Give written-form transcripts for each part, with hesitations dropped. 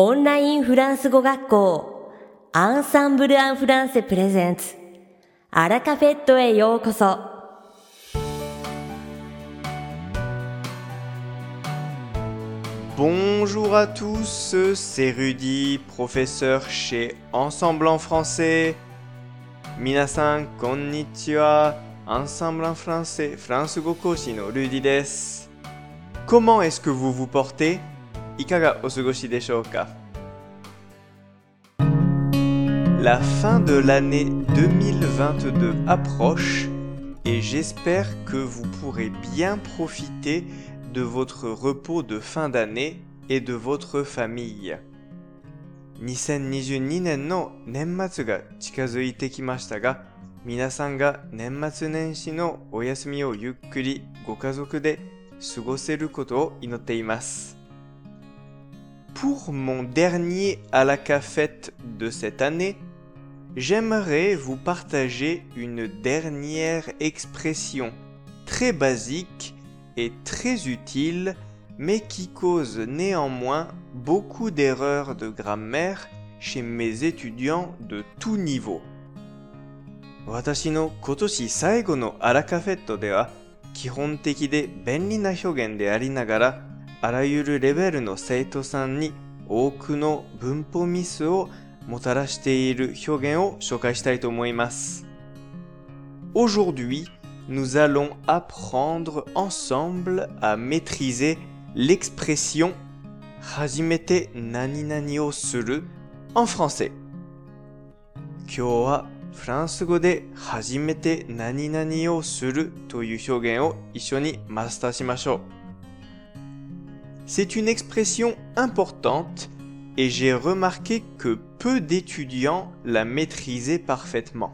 オンラインフランス語学校Ensemble en FrançaisプレゼンツÀ la Cafétへようこそ。Bonjour à tous, c'est Rudy, professeur chez Ensemble en Français. 皆さんこんにちは。Ensemble en Français、フランス語講師の Rudy です。Comment est-ce que vous vous portez?いかがお過ごしでしょうか。 La fin de l'année 2022 approche et j'espère que vous pourrez bien profiter de votre repos de fin d'année et de votre famille。2022年の年末が近づいてきましたが、皆さんが年末年始のお休みをゆっくりご家族で過ごせることを祈っています。Pour mon dernier à la Cafét de cette année, j'aimerais vous partager une dernière expression très basique et très utile, mais qui cause néanmoins beaucoup d'erreurs de grammaire chez mes étudiants de tout niveau. 私の今年最後のà la Cafétでは、基本的で便利な表現でありながら、あらゆるレベルの生徒さんに多くの文法ミスをもたらしている表現を紹介したいと思います。Aujourd'hui, nous allons apprendre ensemble à maîtriser l'expression « 初めて何々をする » en français。今日はフランス語で「初めて何々をする」という表現を一緒にマスターしましょう。C'est une expression importante et j'ai remarqué que peu d'étudiants la maîtrisaient parfaitement.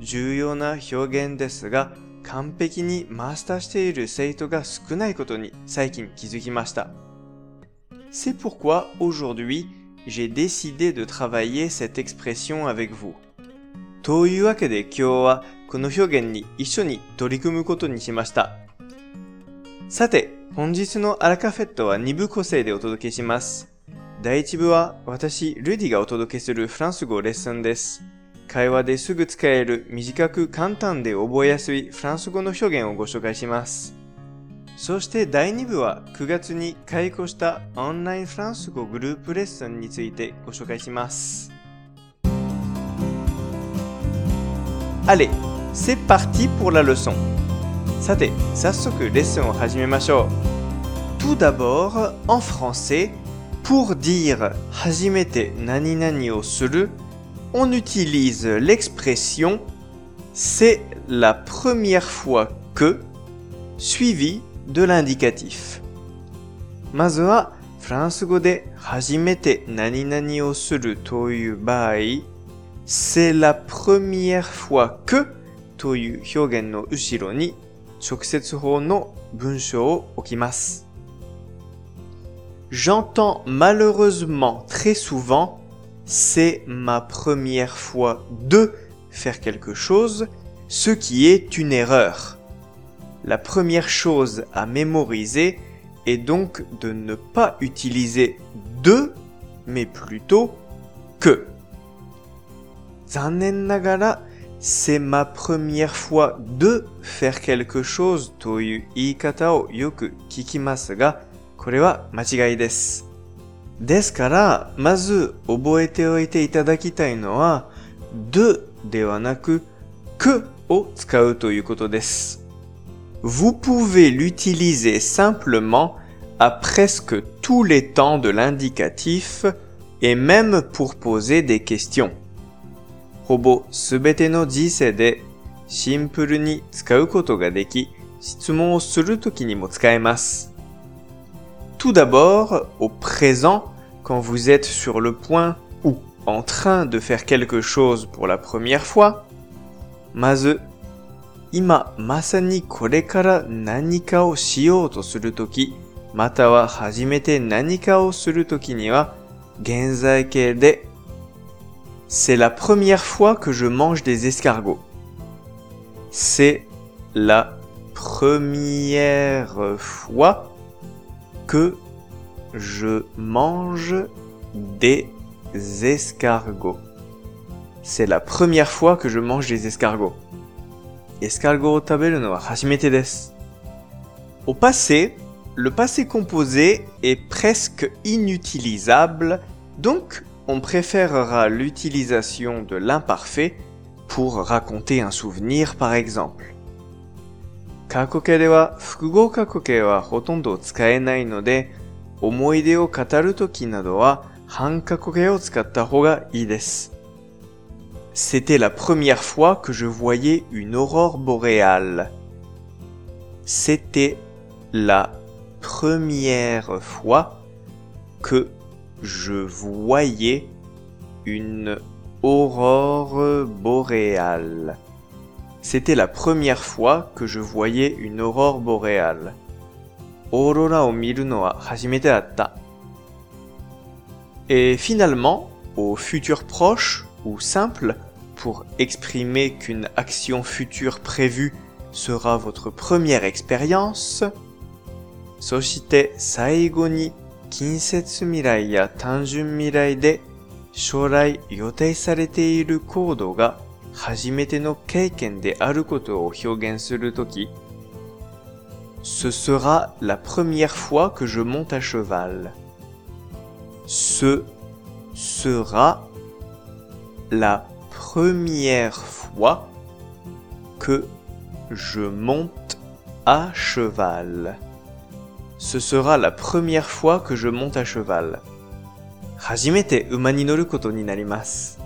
重要な表現ですが、完璧にマスターしている生徒が少ないことに最近気づきました。C'est pourquoi aujourd'hui, j'ai décidé de travailler cette expression avec vous. というわけで今日はこの表現に一緒に取り組むことにしました。さて、本日のアラカフェットは2部構成でお届けします。第1部は私、ルディがお届けするフランス語レッスンです。会話ですぐ使える短く簡単で覚えやすいフランス語の表現をご紹介します。そして第2部は9月に開講したオンラインフランス語グループレッスンについてご紹介します。Allez, c'est parti pour la leçon!さて、早速レッスンを始めましょう。Tout d'abord, en français, pour dire « 初めて何々をする」、on utilise l'expression « c'est la première fois que » suivie de l'indicatif。まずは、フランス語で「初めて何々をする」という場合、「c'est la première fois que » という表現の後ろに、直接法の文章を置きます。J'entends malheureusement très souvent c'est ma première fois de faire quelque chose, ce qui est une erreur. La première chose à mémoriser est donc de ne pas utiliser de, mais plutôt que. 残念ながらC'est ma première fois de faire quelque chose という言い方をよく聞きますが、これは間違いです。ですから、まず覚えておいていただきたいのは、de ではなく、que を使うということです。Vous pouvez l'utiliser simplement à presque tous les temps de l'indicatif et même pour poser des questions。ほぼすべての時世でシンプルに使うことができ、質問をするときにも使えます。Tout d'abord, au présent, quand vous êtes sur le point ou en train de faire quelque chose pour la première fois, まず、今まさにこれから何かをしようとするとき、または初めて何かをするときには、現在形でC'est la première fois que je mange des escargots. C'est la première fois que je mange des escargots. C'est la première fois que je mange des escargots. Escargotsを食べるのは初めてです。Au passé, le passé composé est presque inutilisable, donc on préférera l'utilisation de l'imparfait pour raconter un souvenir par exemple.過去形では複合過去形はほとんど使えないので、思い出を語るときなどは半過去形を使った方がいいです。C'était la première fois que je voyais une aurore boréale. C'était la première fois que je voyais une aurore boréale.C'était la première fois que je voyais une aurore boréale. オーロラを見るのは初めてだった。Et finalement, au futur proche ou simple, pour exprimer qu'une action future prévue sera votre première expérience. そして最後に近接未来や単純未来で将来予定されている行動が初めての経験であることを表現するとき、Ce sera la première fois que je monte à cheval. Ce sera la première fois que je monte à cheval. Ce sera la première fois que je monte à cheval. 初めて馬に乗ることになります。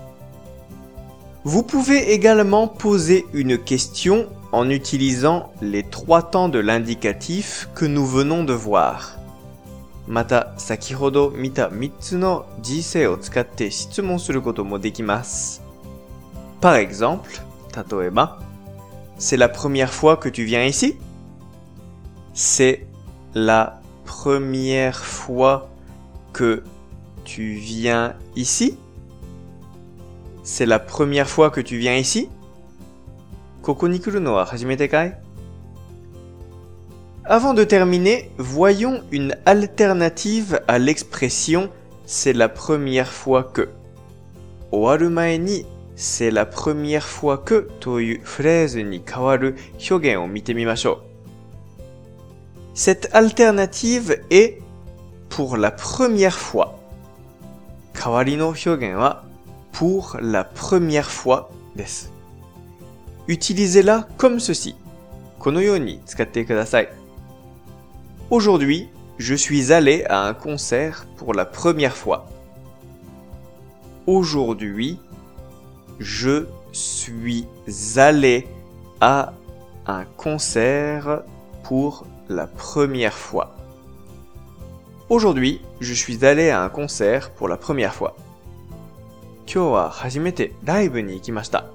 Vous pouvez également poser une question en utilisant les trois temps de l'indicatif que nous venons de voir. また、先ほど見た3つの時制を使って質問することもできます。Par exemple, 例えば、C'est la première fois que tu viens ici? C'est la première fois que tu viens ici?C'est la première fois que tu viens ici? ここに来るのは初めてかい? Avant de terminer, voyons une alternative à l'expression c'est la première fois que. 終わる前に c'est la première fois que というフレーズに変わる表現を見てみましょう。Cette alternative est pour la première fois. 代わりの表現はpour la première fois です。Utilisez-la comme ceci. このように使ってください。Aujourd'hui, je suis allé à un concert pour la première fois. Aujourd'hui, je suis allé à un concert pour la première fois. Aujourd'hui, je suis allé à un concert pour la première fois.今日は初めてライブに行きました。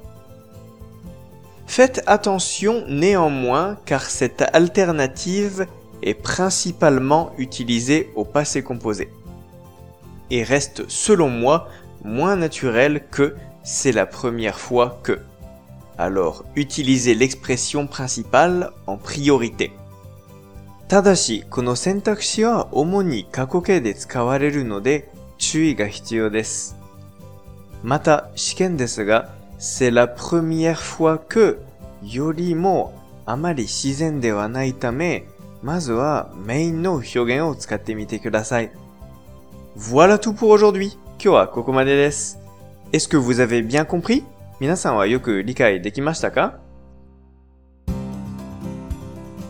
Faites attention néanmoins car cette alternative est principalement utilisée au passé composé et reste selon moi moins naturelle que c'est la première fois que. Alors utilisez l'expression principale en priorité. ただしこの選択肢は主に過去形で使われるので注意が必要です。また試験ですが、c'est la première fois que よりもあまり自然ではないため、まずはメインの表現を使ってみてください。Voilà tout pour aujourd'hui. 今日はここまでです。Est-ce que vous avez bien compris? 皆さんはよく理解できましたか？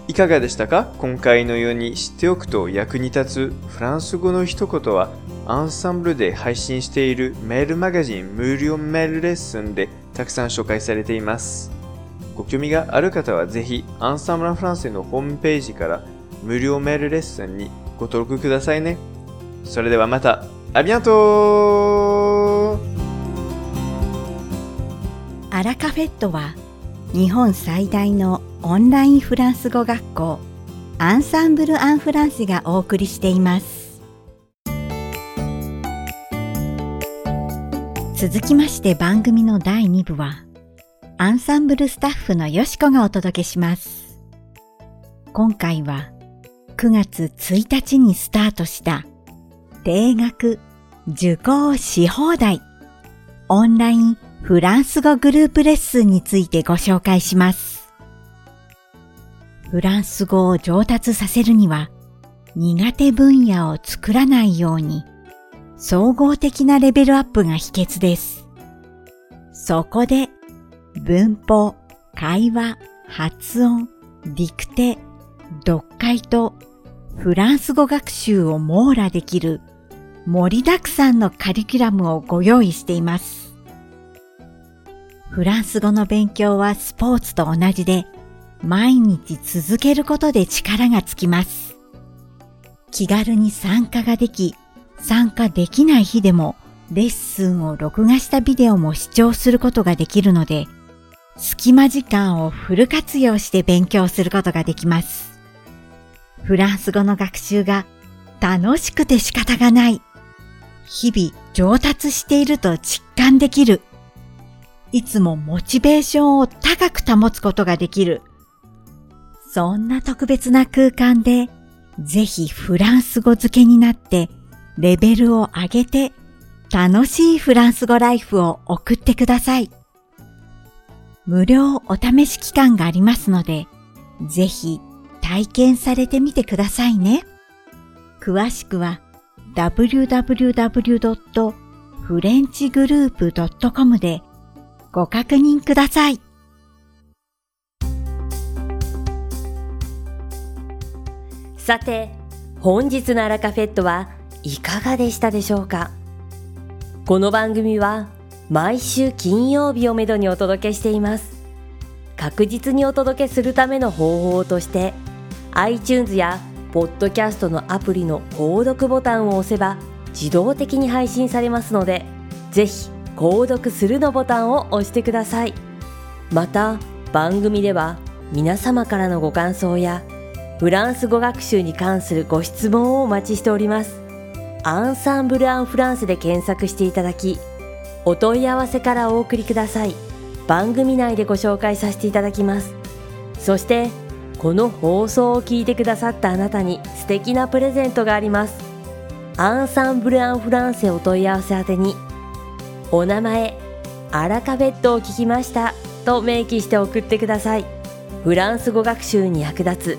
いかがでしたか？今回のように知っておくと役に立つフランス語の一言は、アンサンブルで配信しているメールマガジン無料メールレッスンでたくさん紹介されています。ご興味がある方はぜひアンサンブルフランセのホームページから無料メールレッスンにご登録くださいね。それではまた、アビアントー！アラカフェットは日本最大のオンラインフランス語学校アンサンブル・アン・フランセがお送りしています。続きまして番組の第2部はアンサンブルスタッフのよしこがお届けします。今回は9月1日にスタートした定額受講し放題オンラインフランス語グループレッスンについてご紹介します。フランス語を上達させるには、苦手分野を作らないように、総合的なレベルアップが秘訣です。そこで、文法、会話、発音、ディクテ、読解とフランス語学習を網羅できる盛りだくさんのカリキュラムをご用意しています。フランス語の勉強はスポーツと同じで、毎日続けることで力がつきます。気軽に参加ができ、参加できない日でもレッスンを録画したビデオも視聴することができるので、隙間時間をフル活用して勉強することができます。フランス語の学習が楽しくて仕方がない。日々上達していると実感できる。いつもモチベーションを高く保つことができる。そんな特別な空間で、ぜひフランス語漬けになって、レベルを上げて、楽しいフランス語ライフを送ってください。無料お試し期間がありますので、ぜひ体験されてみてくださいね。詳しくは www.frenchgroup.com でご確認ください。さて、本日のアラカフェットはいかがでしたでしょうか。この番組は毎週金曜日をめどにお届けしています。確実にお届けするための方法として iTunes やポッドキャストのアプリの購読ボタンを押せば自動的に配信されますので、ぜひ購読するのボタンを押してください。また番組では皆様からのご感想やフランス語学習に関するご質問をお待ちしております。アンサンブル・アン・フランセで検索していただき、お問い合わせからお送りください。番組内でご紹介させていただきます。そしてこの放送を聞いてくださったあなたに素敵なプレゼントがあります。アンサンブル・アン・フランセお問い合わせ宛てに、お名前アラカフェットを聞きましたと明記して送ってください。フランス語学習に役立つ